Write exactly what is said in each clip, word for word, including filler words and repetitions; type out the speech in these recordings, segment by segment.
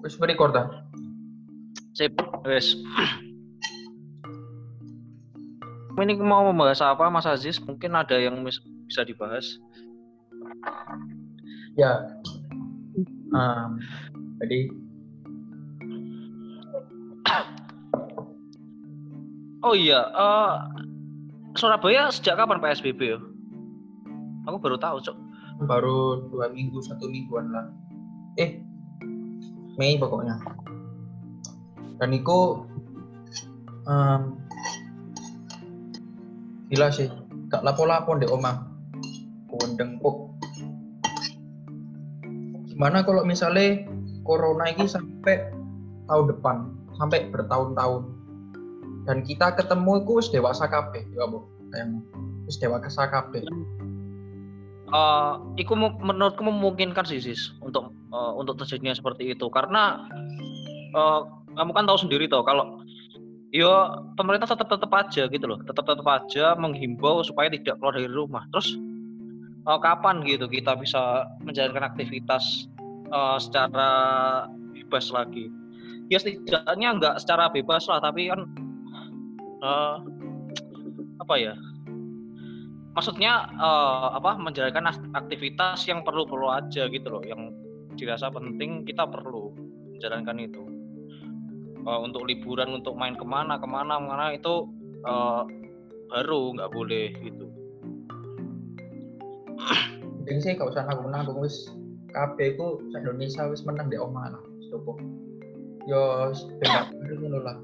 Wis record ta? Sip, wis. Ini mau membahas apa Mas Aziz? Mungkin ada yang bisa dibahas. Ya. Um, jadi Oh iya, uh, Surabaya sejak kapan P S B B? Aku baru tahu, Cok. Baru dua minggu, satu mingguan lah. Eh, Mei pokoknya. Dan itu um, gila sih, gak lapo-lapo deh omah, kondeng pok. Gimana kalau misalnya Corona ini sampai tahun depan, sampai bertahun-tahun, dan kita ketemu itu wis dewasa kabeh, ya bu, kayaknya wis dewasa kabeh. Uh, iku menurutku memungkinkan sih sis untuk uh, untuk terjadinya seperti itu karena uh, kamu kan tahu sendiri toh kalau yo pemerintah tetap tetap aja gitu loh tetap tetap aja menghimbau supaya tidak keluar dari rumah terus uh, kapan gitu kita bisa menjalankan aktivitas uh, secara bebas lagi ya setidaknya nggak secara bebas lah tapi kan uh, apa ya maksudnya uh, apa menjalankan aktivitas yang perlu-perlu aja gitu loh, yang dirasa penting kita perlu menjalankan itu. Uh, untuk liburan, untuk main kemana, kemana, kemana itu uh, baru nggak boleh gitu. Jadi sih kalau saya nanggung nanggung wis K P ku Indonesia wis menang di Oman lah, cukup. Yo, benar benar lah.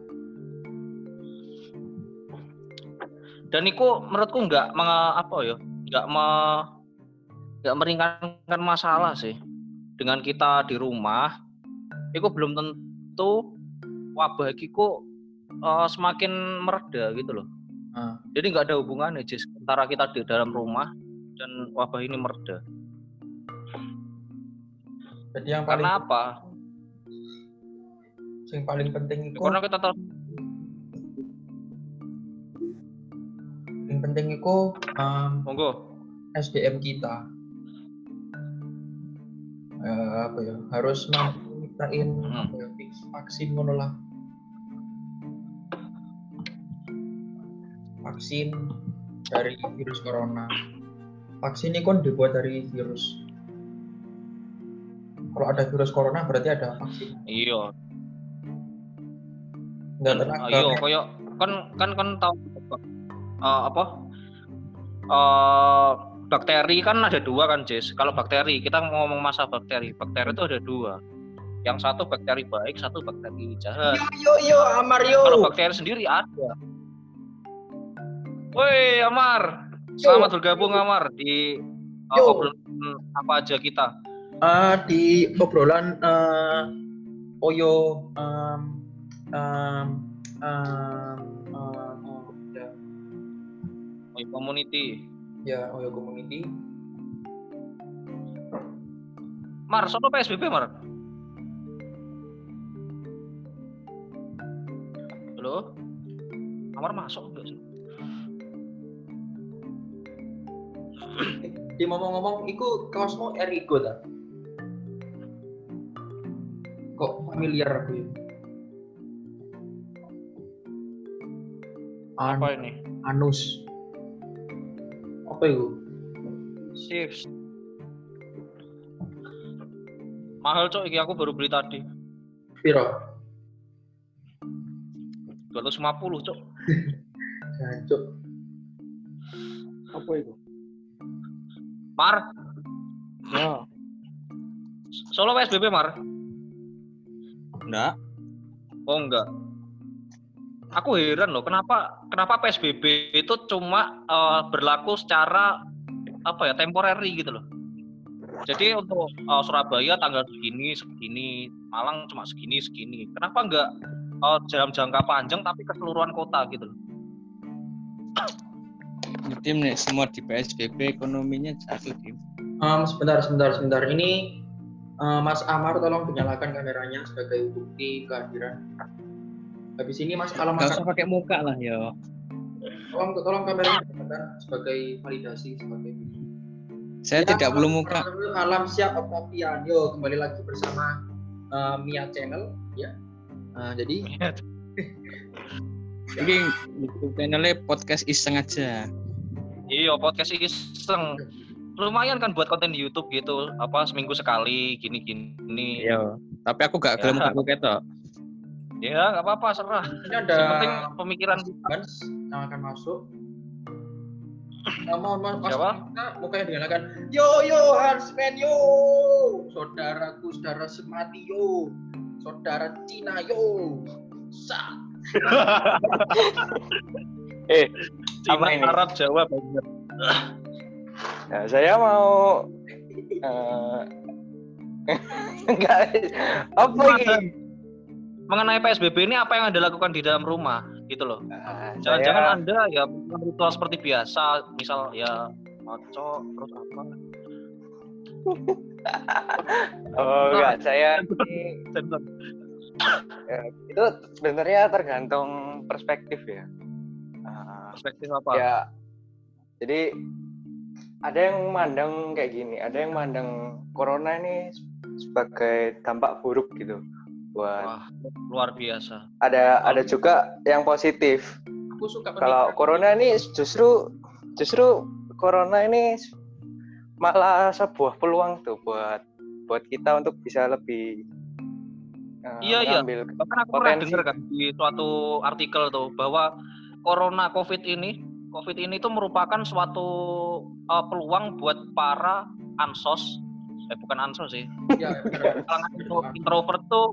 Dan iku menurutku nggak apa ya, nggak me, nggak meringankan masalah sih. Dengan kita di rumah, iku belum tentu wabah iku uh, semakin mereda gitu loh. Hmm. Jadi nggak ada hubungannya Jis, antara kita di dalam rumah dan wabah ini mereda. Jadi yang paling karena apa? Yang paling penting itu. Karena kita ter yang penting itu um, S D M kita uh, apa ya harus menciptain hmm. vaksin monolah vaksin dari virus corona vaksin ini kan dibuat dari virus kalau ada virus corona berarti ada vaksin iya nggak tenaga iya koyok kan kan kan tahu Uh, apa uh, bakteri kan ada dua kan Jess kalau bakteri kita ngomong masa bakteri bakteri itu ada dua yang satu bakteri baik satu bakteri jahat yo yo yo Amar yo kalau bakteri sendiri ada woi Amar selamat yo, bergabung yo. Amar di uh, obrolan apa aja kita uh, di obrolan uh, oyo um, um, um, community ya oh ya community Mar soal P S B B Mar halo Amar masuk enggak sih dia ngomong-ngomong iku kaosmu Erigo ta kok familiar aku ya An- apa ini anus apa itu? Chips. Mahal cok, iki aku baru beli tadi. Piro? dua ratus lima puluh cok. Jancuk. Apa itu? Mar. Ya. Solo P S B B Mar? Enggak. Oh enggak. Aku heran loh, kenapa kenapa P S B B itu cuma uh, berlaku secara apa ya temporary gitu loh. Jadi untuk uh, Surabaya tanggal segini, segini, Malang cuma segini, segini. Kenapa enggak uh, dalam jangka panjang tapi keseluruhan kota gitu loh? Tim nih semua di P S B B ekonominya jatuh tim. Um, sebentar, sebentar, sebentar. Ini uh, Mas Amar tolong nyalakan kameranya sebagai bukti kehadiran. Habis ini Mas Alamsyah pakai muka lah ya. Tolong tolong kamera sebagai validasi sebagai. Saya ya, tidak belum muka. Alamsyah Optopian. Yo, kembali lagi bersama uh, Mia channel ya. Uh, jadi ini YouTube channelnya podcast iseng aja. Iya, podcast iseng. Lumayan kan buat konten di YouTube gitu, apa seminggu sekali gini-gini. Iya, tapi aku gak gelem aku ketok. Ya, enggak apa-apa, serah. Ini ada penting pemikiran kita yang akan masuk. Mohon maaf, Mas. Mukanya digalakan. Yo yo Hansman yo. Saudaraku, saudara semati yo. Saudara Cina yo. Sa. eh, Cina Arab Jawa banyak. Nah, saya mau uh... enggak apa ini? Mengenai P S B B ini apa yang Anda lakukan di dalam rumah gitu loh. Nah, jangan-jangan saya... Anda ya ritual seperti biasa, misal ya maco terus apa. Oh enggak, saya ya, itu sebenarnya tergantung perspektif ya. Uh, perspektif apa? Ya. Jadi ada yang mandang kayak gini, ada yang mandang corona ini sebagai dampak buruk gitu. Buat wah, luar biasa. Ada ada juga yang positif. Aku suka kalau corona ini justru justru corona ini malah sebuah peluang tuh buat buat kita untuk bisa lebih uh, iya iya. Bahkan aku pernah dengar kan di suatu artikel tuh bahwa corona covid ini covid ini itu merupakan suatu uh, peluang buat para ansos eh bukan ansos sih. Iya. Kalangan introvert tuh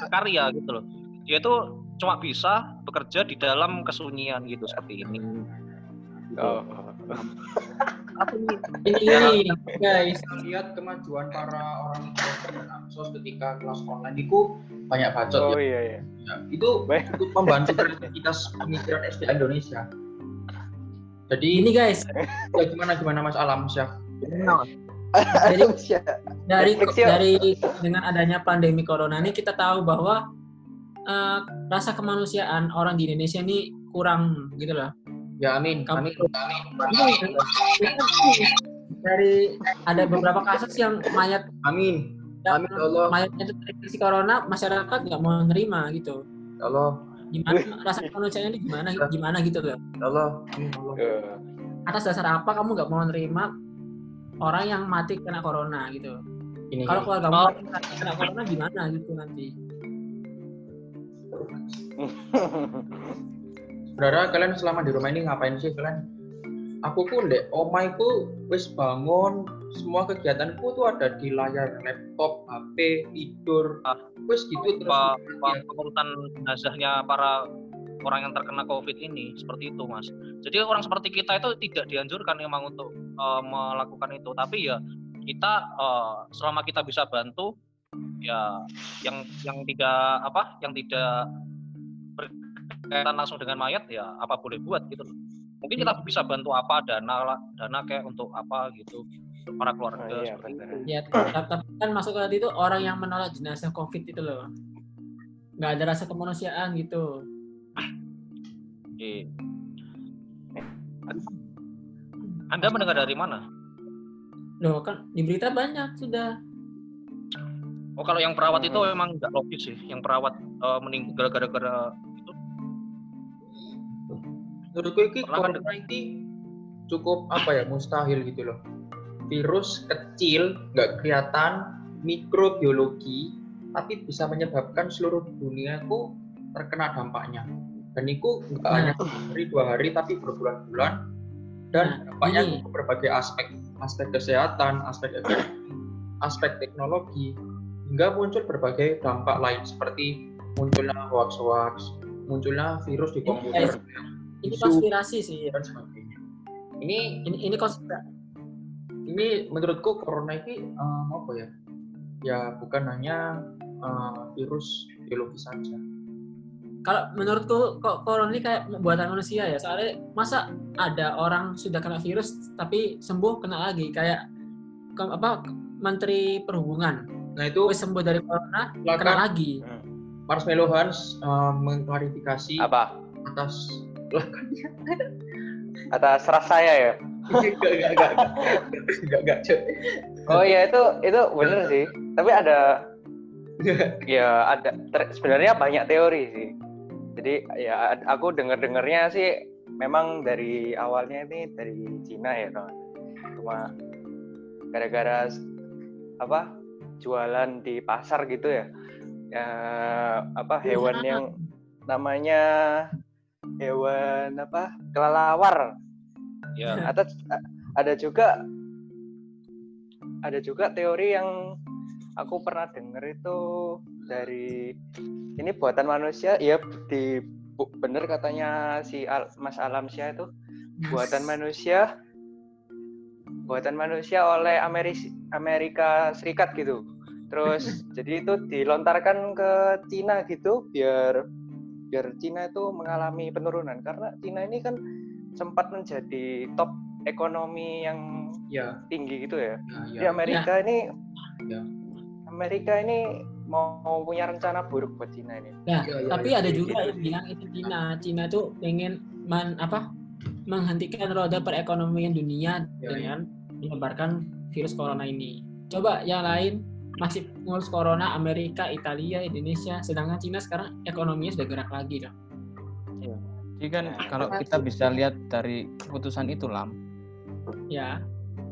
karya gitu loh, dia tuh cuma bisa bekerja di dalam kesunyian gitu seperti ini. Oh. Ini guys, lihat kemajuan para orang sos ketika kelas online itu banyak bacot. Oh iya iya. Itu untuk membantu kreativitas pemikiran S D A Indonesia. Jadi ini guys, ya gimana gimana Mas Alamsyah? Jadi dari dari dengan adanya pandemi corona ini kita tahu bahwa uh, rasa kemanusiaan orang di Indonesia ini kurang gitu loh. Ya amin. Amin. Amin. Amin. Dari ada beberapa kasus yang mayat amin. Ya, amin Allah. Mayatnya itu terinfeksi corona, masyarakat nggak mau nerima gitu. Allah. Gimana rasa kemanusiaannya ini gimana gimana gitu loh. Allah. Amin Allah. Atas dasar apa kamu nggak mau nerima orang yang mati kena corona gitu? Ini kalau keluarga oh. mati kena corona gimana gitu nanti? Saudara, kalian selama di rumah ini ngapain sih kalian? Aku pun deh, omaiku wis bangun, semua kegiatanku tuh ada di layar laptop, H P, tidur, ah, wis gitu terus. Pengurutan jenazahnya para orang yang terkena COVID ini seperti itu, Mas. Jadi orang seperti kita itu tidak dianjurkan memang untuk uh, melakukan itu. Tapi ya kita uh, selama kita bisa bantu ya yang yang tidak apa, yang tidak berkaitan langsung dengan mayat ya apa boleh buat gitu. Mungkin kita bisa bantu apa dana dana kayak untuk apa gitu untuk para keluarga. Oh, iya, seperti itu. Ya, tapi kan masuk ke itu orang yang menolak jenazah COVID itu loh. Nggak ada rasa kemanusiaan gitu. Anda mendengar dari mana? Loh kan di berita banyak sudah. Oh kalau yang perawat itu memang nggak logis sih, yang perawat uh, meninggal gara-gara itu. Menurutku ini corona ini cukup apa ya mustahil gitu loh. Virus kecil, nggak kelihatan, mikrobiologi, tapi bisa menyebabkan seluruh dunia itu terkena dampaknya. Dan itu nggak hanya sehari dua hari tapi berbulan-bulan dan dampaknya nah, berbagai aspek aspek kesehatan, aspek ekonomi, aspek teknologi hingga muncul berbagai dampak lain seperti munculnya hoax-hoax, munculnya virus di komputer. Ini, ini konspirasi sih dan sebagainya. Ini ini ini konspirasi. Ini menurutku corona ini um, apa ya? Ya bukan hanya um, virus biologis saja. Kalau menurutku kok corona ini kayak buatan manusia ya, soalnya masa ada orang sudah kena virus tapi sembuh kena lagi kayak ke, apa Menteri Perhubungan. Nah itu sembuh dari corona lakan, kena lagi. Marshmallow Hans uh, mengklarifikasi apa atas lakonnya. Atas ras saya ya. Enggak enggak enggak. Enggak enggak. Oh iya itu itu benar sih. Tapi ada ya ada ter, sebenarnya banyak teori sih. Jadi ya aku dengar-dengarnya sih memang dari awalnya ini dari Cina ya teman. Cuma gara-gara apa? Jualan di pasar gitu ya. Ya apa hewan yang namanya hewan apa kelelawar ya. Atau ada juga ada juga teori yang aku pernah dengar itu dari ini buatan manusia ya di bener katanya si Al, Mas Alamsyah itu buatan manusia buatan manusia oleh Ameri, Amerika Serikat gitu. Terus jadi itu dilontarkan ke Cina gitu biar biar Cina itu mengalami penurunan karena Cina ini kan sempat menjadi top ekonomi yang ya. Tinggi gitu ya. Di ya, ya. Amerika nah. ini ya. Amerika ini mau, mau punya rencana buruk buat Cina ini. Nah, ya, ya, tapi ya, ada ya, juga yang bilang itu Cina. Cina tuh pengen men, apa? menghentikan roda perekonomian dunia ya, dengan ya. menyebarkan virus corona ini. Coba yang lain masih ngurus corona, Amerika, Italia, Indonesia, sedangkan Cina sekarang ekonominya sudah gerak lagi dong. Ya. Jadi kan nah, kalau kita itu. bisa lihat dari keputusan itu, Lam. Ya.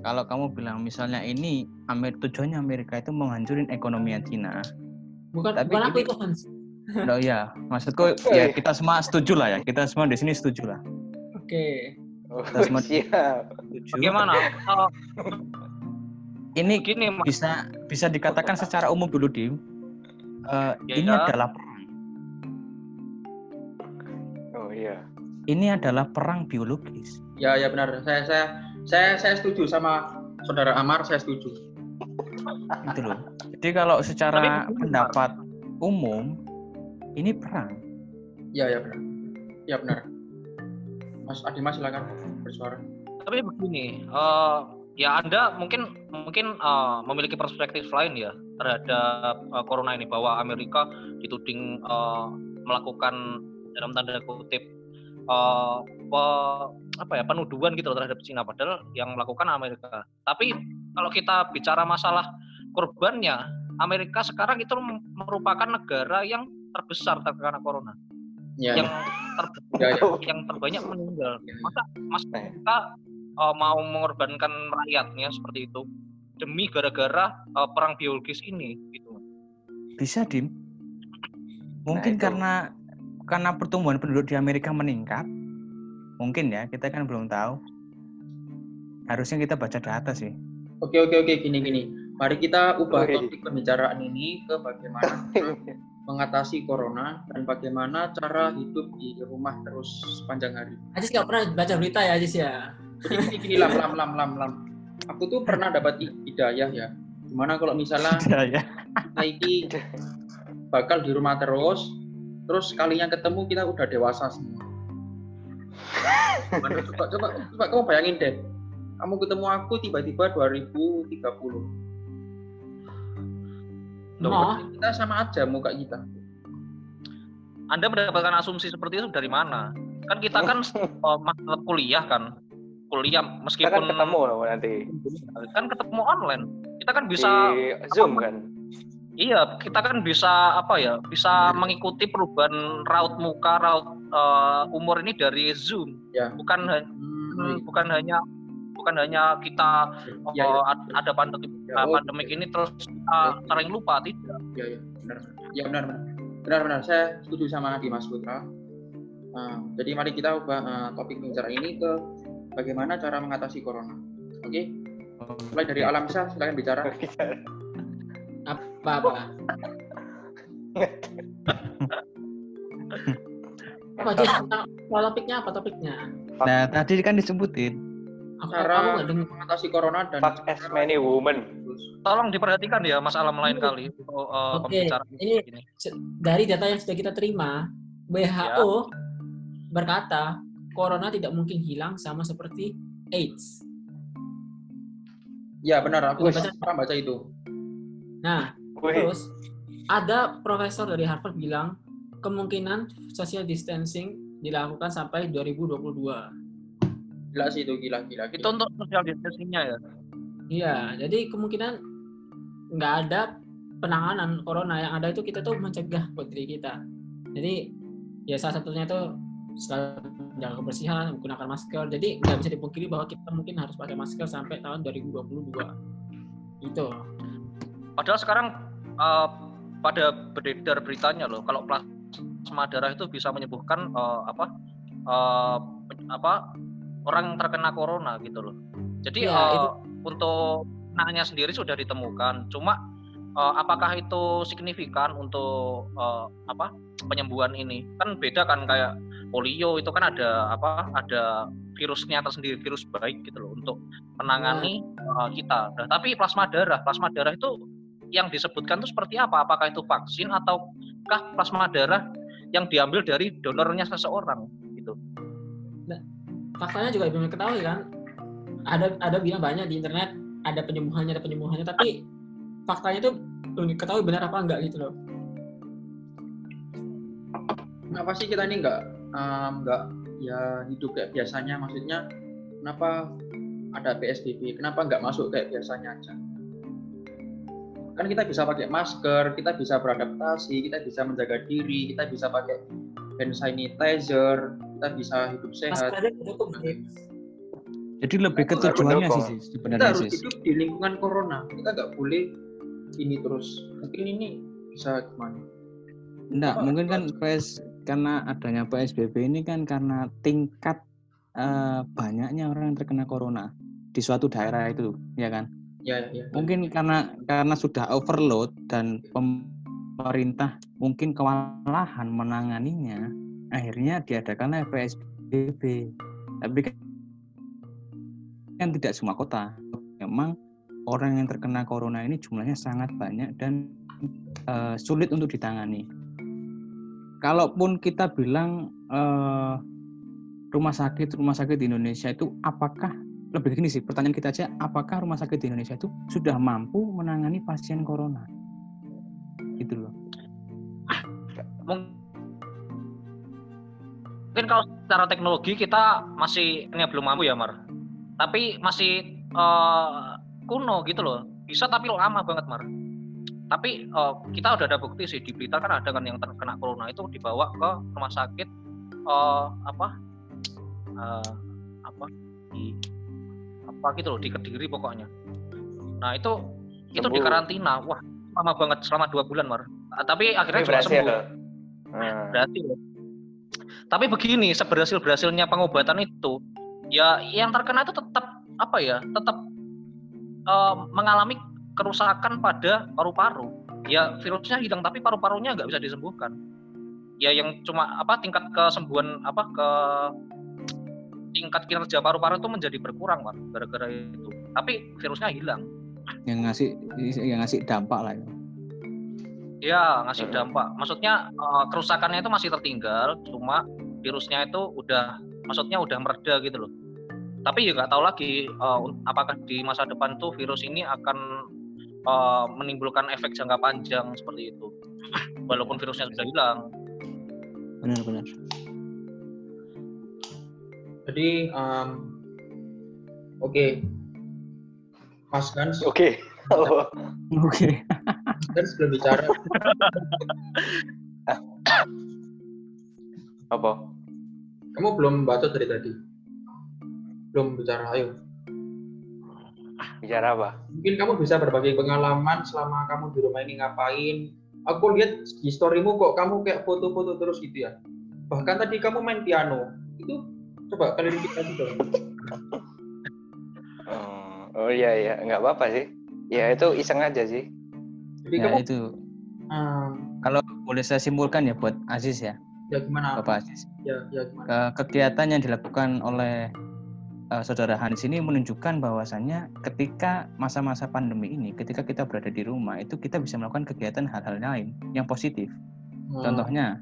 Kalau kamu bilang misalnya ini Amer, tujuannya Amerika itu menghancurin ekonomi Cina. Bukan, tapi bukan aku itu, Hans. Oh ya, maksudku ya kita semua setuju lah ya, kita semua di sini setuju lah. Oke. Okay. Semua siap. Bagaimana? Kalau ini gini, bisa bisa dikatakan secara umum dulu Dim. Uh, ya, ini ya. adalah perang. Oh iya. Ini adalah perang biologis. Ya ya benar. Saya saya saya saya setuju sama Saudara Amar, saya setuju. Gitu loh. Jadi kalau secara Tapi, pendapat benar. umum ini perang. Ya ya benar. Ya benar. Mas Adima silakan bersuara. Tapi begini, uh... ya Anda mungkin mungkin uh, memiliki perspektif lain ya terhadap uh, corona ini bahwa Amerika dituding uh, melakukan dalam tanda kutip uh, pe, apa ya penuduhan gitu terhadap Cina padahal yang melakukan Amerika. Tapi kalau kita bicara masalah korbannya, Amerika sekarang itu merupakan negara yang terbesar terkena corona. Ya, yang ter- ya, ya. yang terbanyak meninggal. Masa Mas kita Uh, mau mengorbankan rakyatnya seperti itu demi gara-gara uh, perang biologis ini gitu. Bisa Dim. Mungkin nah, karena karena pertumbuhan penduduk di Amerika meningkat. Mungkin ya, kita kan belum tahu. Harusnya kita baca data sih. Oke oke oke gini gini. Mari kita ubah oke. topik pembicaraan ini ke bagaimana mengatasi corona dan bagaimana cara hidup di rumah terus sepanjang hari. Aziz nggak pernah baca berita ya Aziz ya. Jadi gini lam lam lam lam lam. Aku tuh pernah dapat hidayah ya. Gimana kalau misalnya kita iki bakal di rumah terus, terus sekalinya ketemu kita udah dewasa semua. Gimana, coba coba coba kamu bayangin deh. Kamu ketemu aku tiba-tiba dua ribu tiga puluh. Loh, kita sama aja muka kita. Anda mendapatkan asumsi seperti itu dari mana? Kan kita kan mata kuliah kan. kuliah meskipun kita kan ketemu loh nanti kan ketemu online kita kan bisa di Zoom apa, kan iya kita kan bisa apa ya bisa mengikuti perubahan raut muka raut uh, umur ini dari Zoom ya. bukan hmm. bukan hanya bukan hanya kita ya, ya. Uh, ada pandemi ya, oh, pandemik ya. ini terus uh, sering lupa tidak ya, ya. benar ya benar benar benar saya setuju sama Dimas Putra. Nah, jadi mari kita ubah uh, topik pembicaraan ini ke bagaimana cara mengatasi corona. Oke? Okay? Mulai dari Alamsyah, silakan bicara. Apa-apa? Apa sih? Topiknya apa topiknya? Nah, tadi kan disebutin. Cara mengatasi corona dan fuck as many women. Tolong diperhatikan ya Mas Alam lain kali. Uh, Oke, okay. ini dari data yang sudah kita terima, W H O ya. berkata corona tidak mungkin hilang sama seperti AIDS. Ya benar, aku baca, baca itu. Nah, Uy. terus ada profesor dari Harvard bilang kemungkinan social distancing dilakukan sampai dua ribu dua puluh dua. Gila sih itu, gila-gila. Itu untuk social distancing-nya ya? Iya, jadi kemungkinan nggak ada penanganan corona, yang ada itu kita tuh mencegah buat diri kita. Jadi ya salah satunya tuh selalu jaga kebersihan, menggunakan masker. Jadi nggak bisa dipungkiri bahwa kita mungkin harus pakai masker sampai tahun dua ribu dua puluh dua. Gitu. Padahal sekarang uh, pada beredar beritanya loh, kalau plasma darah itu bisa menyembuhkan uh, apa uh, apa orang yang terkena corona gitu loh. Jadi ya, uh, itu. Untuk penanganannya sendiri sudah ditemukan. Cuma uh, apakah itu signifikan untuk uh, apa penyembuhan ini? Kan beda kan, kayak polio itu kan ada apa ada virusnya tersendiri, virus baik gitu loh untuk menangani uh, kita. Nah, tapi plasma darah, plasma darah itu yang disebutkan itu seperti apa? Apakah itu vaksin ataukah plasma darah yang diambil dari donornya seseorang gitu? Nah, faktanya juga belum diketahui kan. Ada ada bilang banyak di internet ada penyembuhannya ada penyembuhannya tapi faktanya itu belum diketahui benar apa enggak gitu loh. Kenapa sih kita ini enggak Um, enggak ya hidup kayak biasanya, maksudnya kenapa ada P S B B, kenapa enggak masuk kayak biasanya aja? Kan kita bisa pakai masker, kita bisa beradaptasi, kita bisa menjaga diri, kita bisa pakai hand sanitizer, kita bisa hidup sehat. Jadi lebih ke tujuannya sih sebenarnya. Kita harus hidup di lingkungan corona, kita enggak boleh ini terus. Mungkin ini bisa gimana? Enggak, mungkin kan P S karena adanya P S B B ini kan karena tingkat uh, banyaknya orang yang terkena corona di suatu daerah itu, ya kan? Ya, ya, ya. Mungkin karena karena sudah overload dan pemerintah mungkin kewalahan menanganinya, akhirnya diadakanlah P S B B. Tapi kan tidak semua kota. Memang orang yang terkena corona ini jumlahnya sangat banyak dan uh, sulit untuk ditangani. Kalaupun kita bilang eh, rumah sakit rumah sakit di Indonesia itu, apakah lebih gini sih pertanyaan kita aja, apakah rumah sakit di Indonesia itu sudah mampu menangani pasien corona? Gitu loh. Mungkin kalau secara teknologi kita masih ini belum mampu ya, Mar. Tapi masih eh, kuno gitu loh. Bisa tapi lama banget, Mar. Tapi uh, kita udah ada bukti sih, di berita kan ada kan yang terkena corona itu dibawa ke rumah sakit uh, apa uh, apa di apa gitu loh, di Kediri pokoknya. Nah itu sembuh. Itu di karantina, wah lama banget selama dua bulan, Mar. Tapi akhirnya juga sembuh. Hmm. Berhasil. Tapi begini, seberhasil-berhasilnya pengobatan itu, ya yang terkena itu tetap apa ya, tetap uh, mengalami kerusakan pada paru-paru. Ya virusnya hilang tapi paru-parunya nggak bisa disembuhkan. Ya yang cuma apa tingkat kesembuhan apa ke tingkat kinerja paru-paru itu menjadi berkurang, Pak, gara-gara itu. Tapi virusnya hilang. Yang ngasih yang ngasih dampak lah itu. Ya, ngasih dampak. Maksudnya kerusakannya itu masih tertinggal, cuma virusnya itu udah maksudnya udah mereda gitu loh. Tapi ya nggak tahu lagi uh, apakah di masa depan tuh virus ini akan uh, menimbulkan efek jangka panjang seperti itu, walaupun virusnya sudah hilang. Benar-benar. Jadi, um, oke, okay. Mas Hans. Oke. Oke. Hans belum bicara. Apa? Kamu belum baca dari tadi. Belum bicara, ayo. Bicara apa? Mungkin kamu bisa berbagi pengalaman selama kamu di rumah ini ngapain. Aku lihat di storymu kok kamu kayak foto-foto terus gitu ya. Bahkan tadi kamu main piano. Itu coba kalian kita dulu. Oh iya iya, nggak apa-apa sih. Ya itu iseng aja sih. Jadi ya, kamu itu. Hmm. Kalau boleh saya simpulkan ya buat Aziz ya. Ya gimana? Bapak Aziz. Ya, ya gimana? Kegiatan yang dilakukan oleh Uh, saudara Hans ini menunjukkan bahwasannya ketika masa-masa pandemi ini, ketika kita berada di rumah itu kita bisa melakukan kegiatan hal-hal lain yang positif. Hmm. Contohnya,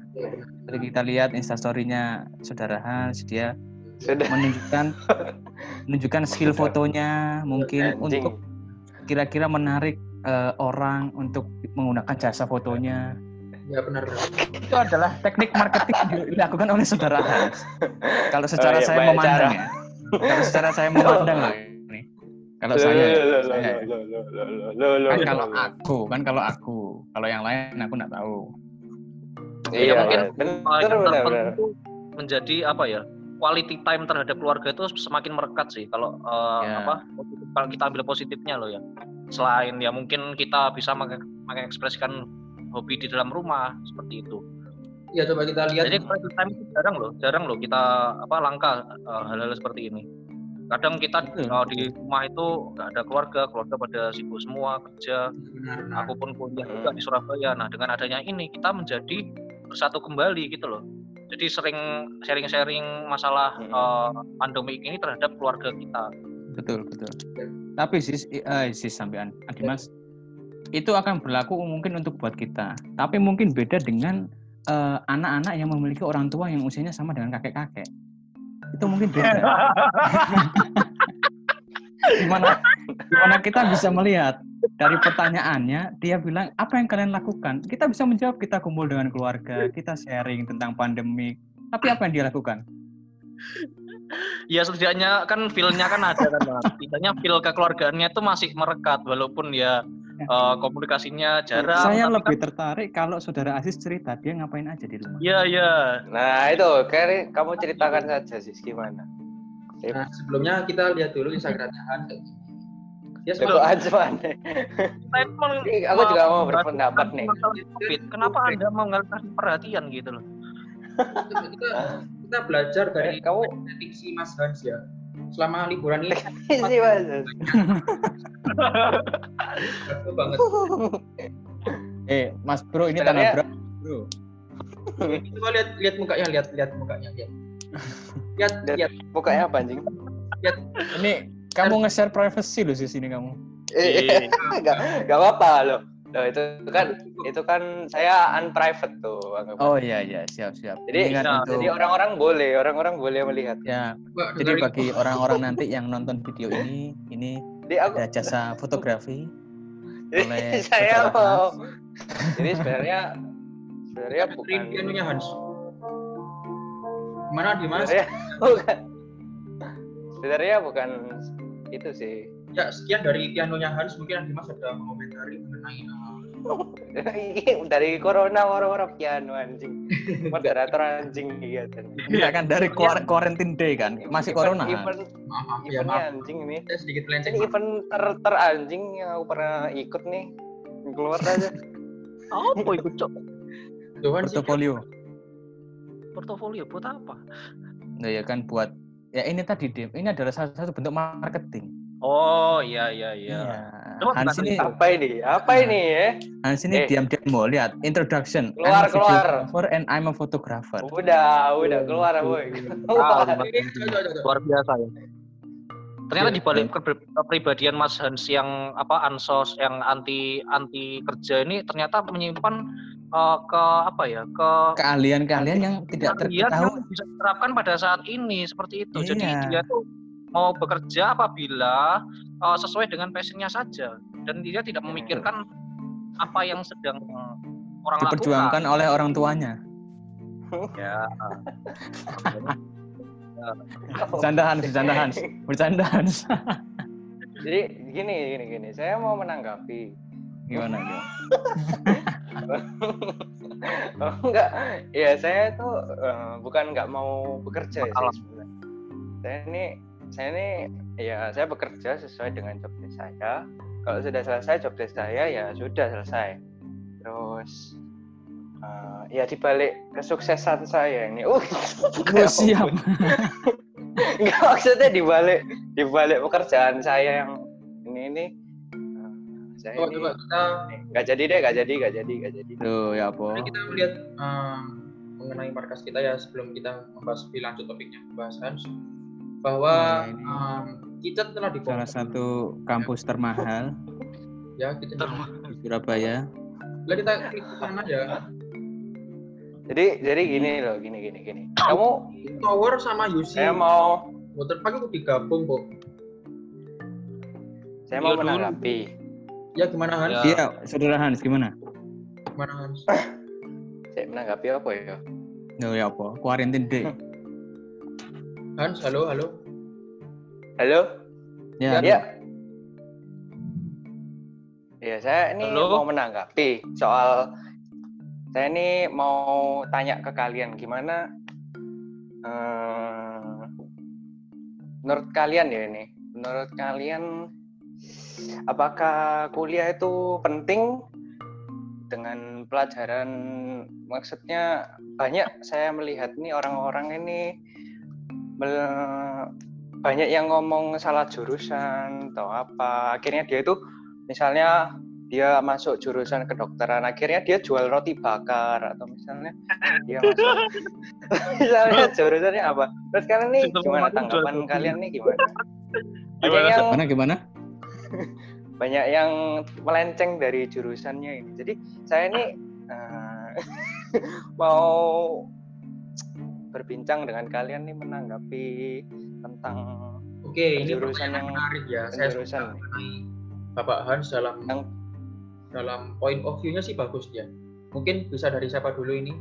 kalau kita lihat instastory-nya saudara Hans, dia Sudah. menunjukkan menunjukkan skill fotonya mungkin untuk kira-kira menarik uh, orang untuk menggunakan jasa fotonya. Ya benar. Itu adalah teknik marketing yang dilakukan oleh saudara Hans. Kalau secara oh, iya, saya memandang ya. Kalau secara saya memandang loh ini. Kalau saya kan kalau aku kan kalau aku kalau yang lain aku nggak tahu. Iya ya, mungkin benar, benar, benar. Menjadi apa ya? Quality time terhadap keluarga itu semakin merekat sih kalau uh, yeah. apa kalau kita ambil positifnya loh ya. Selain ya mungkin kita bisa mengekspresikan hobi di dalam rumah seperti itu. Ya coba kita lihat. Jadi quality time itu jarang loh, jarang loh kita apa langka uh, hal-hal seperti ini. Kadang kita uh, di rumah itu nggak ada keluarga, keluarga pada sibuk semua kerja. Benar-benar. Aku pun kuliah juga di Surabaya. Nah dengan adanya ini kita menjadi bersatu kembali gitu loh. Jadi sering sharing-sharing masalah hmm. uh, pandemi ini terhadap keluarga kita. Betul, betul. Tapi sis, uh, sis sampean, Dimas, itu akan berlaku mungkin untuk buat kita. Tapi mungkin beda dengan uh, anak-anak yang memiliki orang tua yang usianya sama dengan kakek-kakek. Itu mungkin beda. Gimana, gimana kita bisa melihat dari pertanyaannya, dia bilang apa yang kalian lakukan? Kita bisa menjawab, kita kumpul dengan keluarga, kita sharing tentang pandemi. Tapi apa yang dia lakukan? Ya setidaknya kan feel-nya kan ada kan, setidaknya feel kekeluargaannya itu masih merekat walaupun ya uh, komunikasinya jarang. Saya lebih kan tertarik kalau saudara Aziz cerita dia ngapain aja di rumah. Iya iya. Nah itu, Kari, kamu ceritakan saja sih gimana. Nah, sebelumnya kita lihat dulu Instagramnya Hans. Ya sebelumnya aku juga mau berpendapat nih. COVID. Kenapa Anda mengalihkan perhatian gitu loh? kita, kita belajar dari kamu prediksi Mas Hans ya. Selama liburan ini. Prediksi Mas. Betul banget. Eh, Mas Bro ini tanggal berapa, Bro? Coba lihat lihat mukanya, lihat lihat mukanya, lihat. Lihat, lihat mukanya apa anjing? Lihat. Ini kamu nge-share privacy loh di sini kamu. Eh, enggak enggak apa-apa loh. Loh itu kan itu kan saya unprivate tuh. Anggap. Oh iya iya, siap-siap. Jadi nah, itu... jadi orang-orang boleh, orang-orang boleh melihat. Ya. Mbak, jadi bagi orang-orang nanti yang nonton video ini, ini aku... ada jasa fotografi. Jadi saya mau. Jadi sebenarnya sebenarnya bukan pianonya Hans. Mana Dimas? Sebenarnya bukan. Sebenarnya bukan itu sih. Ya sekian dari pianonya Hans, mungkin Dimas ada komentari mengenai dari corona waro-waro piano anjing. Moderator anjing gitu. Iya kan dari quarantine day kan. Masih corona. Event anjing ini. Sedikit lenceng. Ini event ter-ter anjing yang aku pernah ikut nih. Keluar aja. Apa ikut cok? Portofolio. Portofolio buat apa? Nah ya kan buat ya ini tadi Dim, ini adalah salah satu bentuk marketing. Oh iya iya iya. Hans ini apa ini? Apa ini ya? Hans ini eh. diam-diam mau lihat introduction. Keluar I'm keluar. And I'm a photographer. Udah udah keluar boy. Wow, luar biasa ya. Ternyata di balik kepribadian Mas Hans yang apa ansos yang anti anti kerja ini ternyata menyimpan Uh, ke apa ya ke keahlian-keahlian yang tidak terketahui bisa diterapkan pada saat ini seperti itu. Iya. Jadi dia tuh mau bekerja apabila uh, sesuai dengan passionnya saja dan dia tidak memikirkan apa yang sedang orang lakukan. Diperjuangkan oleh orang tuanya. Ya. Bercanda Hans, bercanda Hans, bercanda Hans. Jadi gini gini gini, saya mau menanggapi. Gimana ya? Oh, enggak, ya saya tuh uh, bukan nggak mau bekerja ya sebenarnya. Saya ini, saya ini, ya saya bekerja sesuai dengan job desk saya. Kalau sudah selesai job desk saya, ya sudah selesai. Terus, uh, ya dibalik kesuksesan saya ini, uh, oh, siap. Enggak maksudnya dibalik, dibalik pekerjaan saya yang ini ini. Saya oh, ini, coba kita nggak jadi deh, nggak jadi, nggak jadi, nggak jadi. Tuh ya po. Jadi kita melihat um, mengenai markas kita ya sebelum kita membahas lebih lanjut topiknya pembahasan bahwa um, kita telah di salah satu kampus termahal ya kita di Surabaya. Lah kita ke sana ya. Jadi jadi gini loh, gini gini gini. Kamu tower sama Yusi. Saya mau. Motor pagi aku digabung kok. Saya mau menanggapi. Ya gimana Hans? Iya, saudara Hans gimana? Gimana Hans? cek menanggapi apa ya? Nggak ya apa? Kuarantin deh. Hans, halo, halo. Halo? Ya. Ya, ya saya ini halo? Mau menanggapi soal saya ini mau tanya ke kalian gimana uh, menurut kalian ya ini, menurut kalian apakah kuliah itu penting dengan pelajaran? Maksudnya banyak saya melihat nih orang-orang ini mel- banyak yang ngomong salah jurusan atau apa, akhirnya dia itu misalnya dia masuk jurusan kedokteran, akhirnya dia jual roti bakar, atau misalnya dia masuk misalnya jurusannya apa. Terus kalian nih gimana, tanggapan kalian nih gimana? Banyak yang gimana gimana banyak yang melenceng dari jurusannya ini. Jadi saya ini uh, mau berbincang dengan kalian nih menanggapi tentang oke, ini jurusan yang menarik ya. Saya jurusan Bapak Hans dalam yang... dalam point of view-nya sih bagus ya. Mungkin bisa dari siapa dulu ini?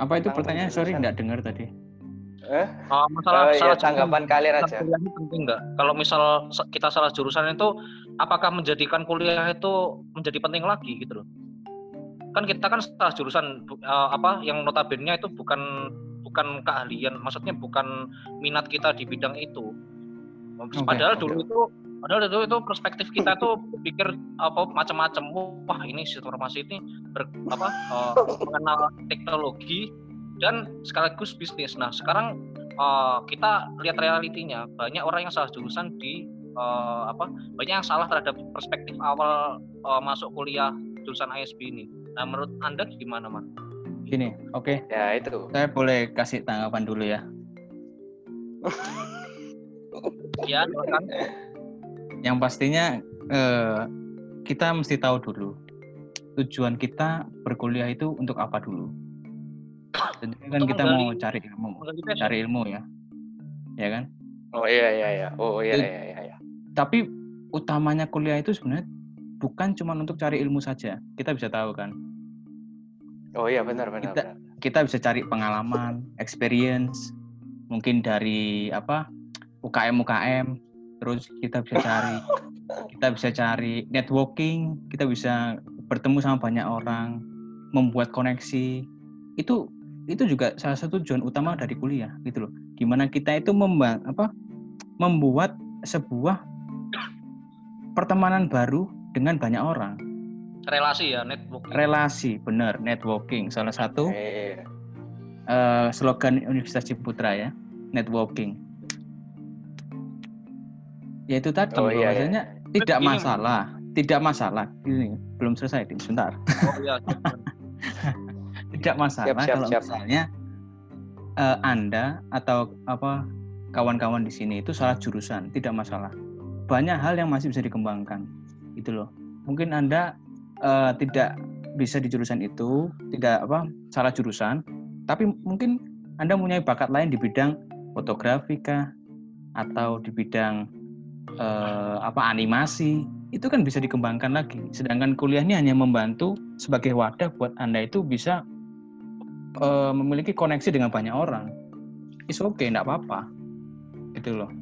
Apa itu pertanyaan? Sorry, nggak dengar tadi. Eh? Uh, masalah, oh, masalah ya, tanggapan jurusan, kalian aja. Kuliah itu penting nggak? Kalau misal kita salah jurusan itu, apakah menjadikan kuliah itu menjadi penting lagi gitu loh? Kan kita kan salah jurusan uh, apa yang notabene itu bukan bukan keahlian, maksudnya bukan minat kita di bidang itu. Okay, padahal okay. dulu itu padahal dulu itu perspektif kita tuh pikir apa macam-macam. Wah, ini informasi ini ber, apa uh, mengenal teknologi dan sekaligus bisnis. Nah, sekarang uh, kita lihat realitinya, banyak orang yang salah jurusan di uh, apa? Banyak yang salah terhadap perspektif awal uh, masuk kuliah jurusan I S B ini. Nah, menurut Anda gimana, Mas? Gini, oke. Okay. Ya, itu. Saya boleh kasih tanggapan dulu ya. Ya, kan. Yang pastinya eh, kita mesti tahu dulu tujuan kita berkuliah itu untuk apa dulu. Tentunya kan kita mau cari ilmu, cari ilmu ya, ya kan? Oh iya iya iya, oh iya iya iya. Tapi utamanya kuliah itu sebenarnya bukan cuma untuk cari ilmu saja, kita bisa tahu kan? Oh iya benar benar. Kita, benar. kita bisa cari pengalaman, experience, mungkin dari apa U K M U K M, terus kita bisa cari, kita bisa cari networking, kita bisa bertemu sama banyak orang, membuat koneksi. Itu itu juga salah satu tujuan utama dari kuliah gitu loh. Gimana kita itu memba- apa, membuat sebuah pertemanan baru dengan banyak orang. Relasi ya, networking. Relasi, benar, networking. Salah satu eh. uh, slogan Universitas Ciputra ya, networking. Ya itu tadi, oh, iya, bahwasanya iya. tidak masalah, tidak masalah. Ini belum selesai, sebentar. Oh iya. Tidak masalah siap, siap, kalau siap. misalnya uh, Anda atau apa kawan-kawan di sini itu salah jurusan, tidak masalah. Banyak hal yang masih bisa dikembangkan, gitu loh. Mungkin Anda uh, tidak bisa di jurusan itu, tidak apa salah jurusan, tapi mungkin Anda punya bakat lain di bidang fotografi kah, atau di bidang uh, apa animasi. Itu kan bisa dikembangkan lagi. Sedangkan kuliah ini hanya membantu sebagai wadah buat Anda itu bisa Uh, memiliki koneksi dengan banyak orang. It's okay, enggak apa-apa. Gitu loh.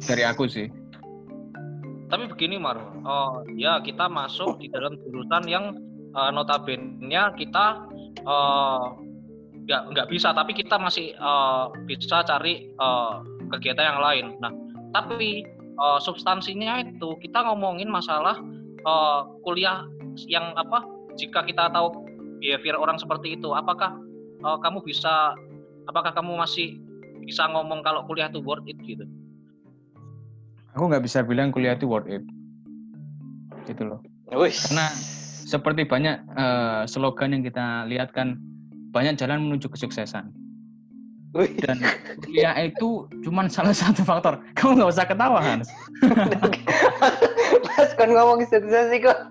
Dari aku sih. Tapi begini, Mar. Uh, ya, kita masuk di dalam jurusan yang uh, notabene-nya kita uh, enggak enggak bisa, tapi kita masih uh, bisa cari uh, kegiatan yang lain. Nah, tapi uh, substansinya itu kita ngomongin masalah uh, kuliah yang apa? Jika kita tahu behavior orang seperti itu, apakah uh, kamu bisa, apakah kamu masih bisa ngomong kalau kuliah itu worth it gitu? Aku nggak bisa bilang kuliah itu worth it, gitu loh. Uish. Karena seperti banyak uh, slogan yang kita lihat kan, banyak jalan menuju kesuksesan. Uish. Dan kuliah itu cuman salah satu faktor. Kamu nggak usah ketawa, Hans. Mas kan ngomong sukses sih kok.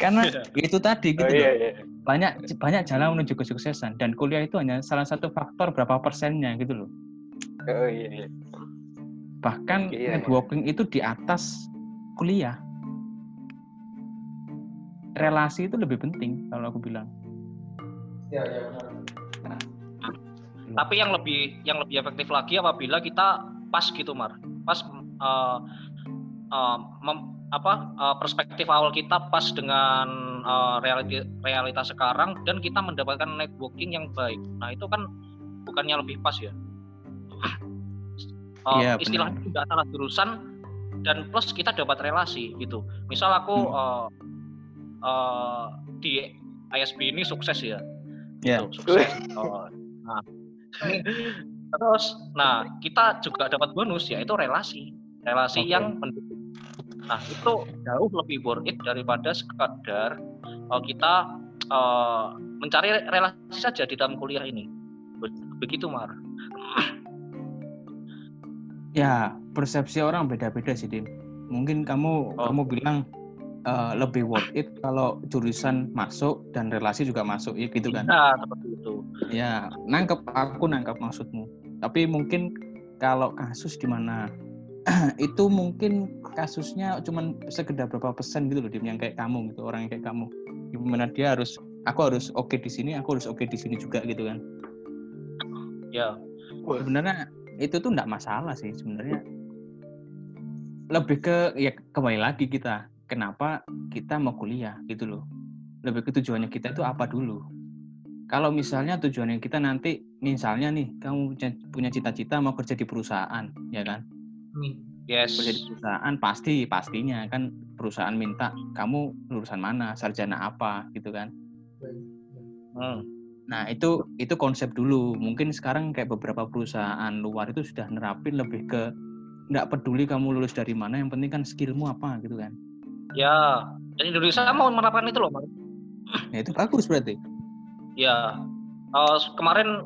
Karena itu tadi gitu. Oh, iya, iya. Banyak banyak jalan menuju kesuksesan dan kuliah itu hanya salah satu faktor berapa persennya gitu loh. Oh iya. iya. Bahkan iya, networking iya. itu di atas kuliah. relasi itu lebih penting kalau aku bilang. Ya, ya benar. Nah. Tapi yang lebih yang lebih efektif lagi apabila kita pas gitu, Mar. Pas uh, uh, mem, apa uh, perspektif awal kita pas dengan uh, realiti, realitas sekarang dan kita mendapatkan networking yang baik. Nah, itu kan bukannya lebih pas ya? Uh, ya istilahnya tidak salah jurusan dan plus kita dapat relasi gitu. Misal aku hmm. uh, uh, di I S B ini sukses ya. Ya. Yeah. Gitu, sukses. uh, nah. Terus, nah kita juga dapat bonus yaitu relasi, relasi okay. yang penduduk. Nah itu jauh lebih worth it daripada sekadar uh, kita uh, mencari relasi saja di dalam kuliah ini. Begitu, Mar. Ya, persepsi orang beda-beda sih, Dim. Mungkin kamu oh. kamu bilang uh, lebih worth it kalau jurusan masuk dan relasi juga masuk, ya gitu kan? Nah, seperti itu. Ya, nangkep, aku nangkep maksudmu. Tapi mungkin kalau kasus di mana itu mungkin kasusnya cuman sekedar berapa persen gitu loh, Dim, yang kayak kamu gitu, orang yang kayak kamu. Gimana dia harus, aku harus oke okay di sini, aku harus oke okay di sini juga gitu kan? Ya, sebenarnya itu tuh enggak masalah sih sebenarnya. Lebih ke ya kembali lagi kita, kenapa kita mau kuliah gitu loh. Lebih ke tujuannya kita itu apa dulu. Kalau misalnya tujuannya kita nanti misalnya nih kamu punya cita-cita mau kerja di perusahaan, ya kan? Yes. Kerja di perusahaan pasti pastinya kan perusahaan minta kamu lulusan mana, sarjana apa gitu kan. Hmm. Nah itu itu konsep dulu. Mungkin sekarang kayak beberapa perusahaan luar itu sudah nerapin lebih ke nggak peduli kamu lulus dari mana, yang penting kan skillmu apa gitu kan. Ya, dan Indonesia mau menerapkan itu loh, Pak. Nah itu bagus berarti. Ya, uh, kemarin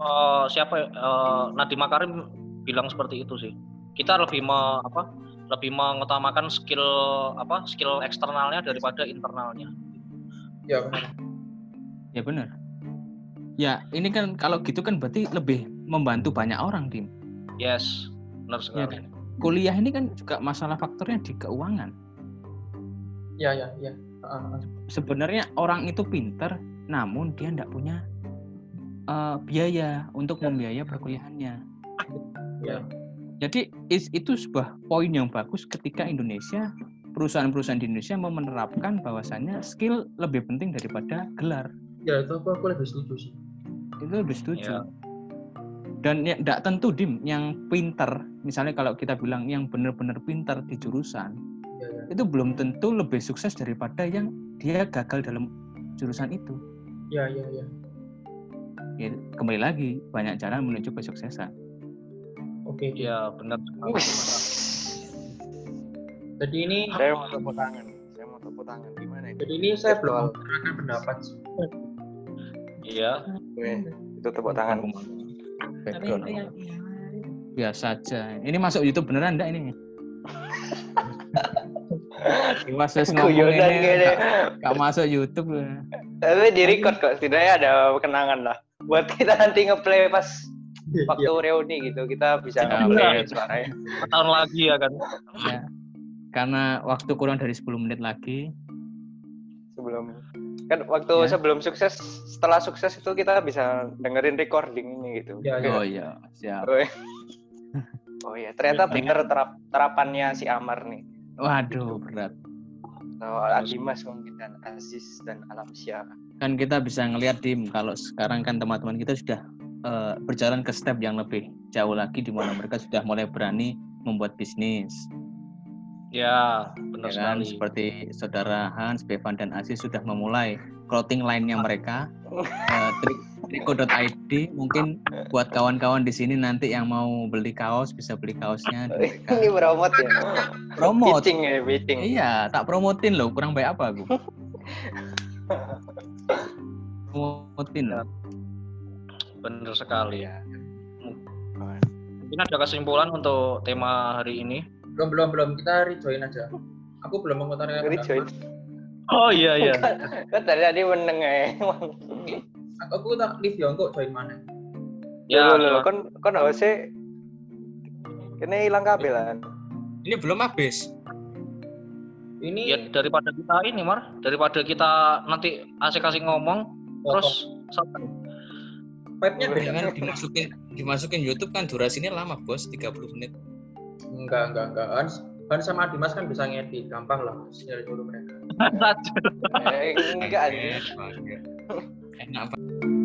uh, siapa uh, Nadiem Makarim bilang seperti itu sih. Kita lebih me, apa lebih mengutamakan skill apa skill eksternalnya daripada internalnya. Ya benar. Ya benar. Ya, ini kan kalau gitu kan berarti lebih membantu banyak orang, Dim. Yes, benar sekali. Ya, kan? Kuliah ini kan juga masalah faktornya di keuangan. Ya, ya, ya. Uh, Sebenarnya orang itu pintar, namun dia tidak punya uh, biaya untuk ya. membiayai perkuliahannya. Ya. Jadi itu sebuah poin yang bagus ketika Indonesia, perusahaan-perusahaan di Indonesia mau menerapkan bahwasannya skill lebih penting daripada gelar. Ya, itu aku, aku lebih setuju sih. Itu lebih setuju. Ya. Dan tidak ya, tentu, Dim, yang pinter, misalnya kalau kita bilang yang benar-benar pinter di jurusan, ya, ya. itu belum tentu lebih sukses daripada yang dia gagal dalam jurusan itu. Ya, ya, ya. Ya kembali lagi, banyak cara menuju kesuksesan. Oke, ya benar. Jadi ini. Saya mau tepuk tangan. Saya mau tepuk tangan. Gimana ini? Jadi ini saya belum menerangkan pendapat. Iya, itu tepuk tangan. Background. Biasa aja. Ini masuk YouTube beneran enggak ini? Masuk ngomongnya enggak masuk YouTube. Tapi direcord kok, setidaknya ada kenangan lah. Buat kita nanti ngeplay pas waktu reuni gitu, kita bisa ngeplay suaranya. Tahun lagi ya kan? Ya. Karena waktu kurang dari sepuluh menit lagi. Sebelum kan waktu ya. sebelum sukses, setelah sukses itu kita bisa dengerin recording ini gitu. Ya, ya. Oh iya, siap. Oh iya, oh, ya. Ternyata bener terap, terapannya si Amar nih. Waduh, berat. Oh, Dimas mungkin dan Aziz dan Alamsyah. Kan kita bisa ngelihat, Dim, kalau sekarang kan teman-teman kita sudah uh, berjalan ke step yang lebih jauh lagi di mana mereka sudah mulai berani membuat bisnis. Ya, benar ya kan? sekali. Seperti saudara Hans, Bevan, dan Aziz sudah memulai clothing line-nya mereka, uh, Triko.id. Mungkin buat kawan-kawan di sini nanti yang mau beli kaos bisa beli kaosnya. Ini promote ya? Promote. Pitching ya, pitching. Iya, tak promotin loh. Kurang baik apa aku? Promotin loh. Benar sekali ya. Mungkin ada kesimpulan untuk tema hari ini? belum belum belum kita rejoin aja. Aku belum mengutarakan rejoin. Oh iya iya. Kan tadi meneng ae. Aku tak live yo kok join mana. Ya lho kan kan awase kene ilang kabel. Ini belum habis. Ini ya daripada kita ini Mar, daripada kita nanti asik-asik ngomong oh, terus sampai pipenya dengan dimasukin dimasukin YouTube kan durasinya lama Bos, tiga puluh menit. Enggak, enggak, enggak. Hans, Hans sama Dimas kan bisa ngedit, gampang lah Mas, nyari dulu mereka. eh, enggak, enggak. Enak banget.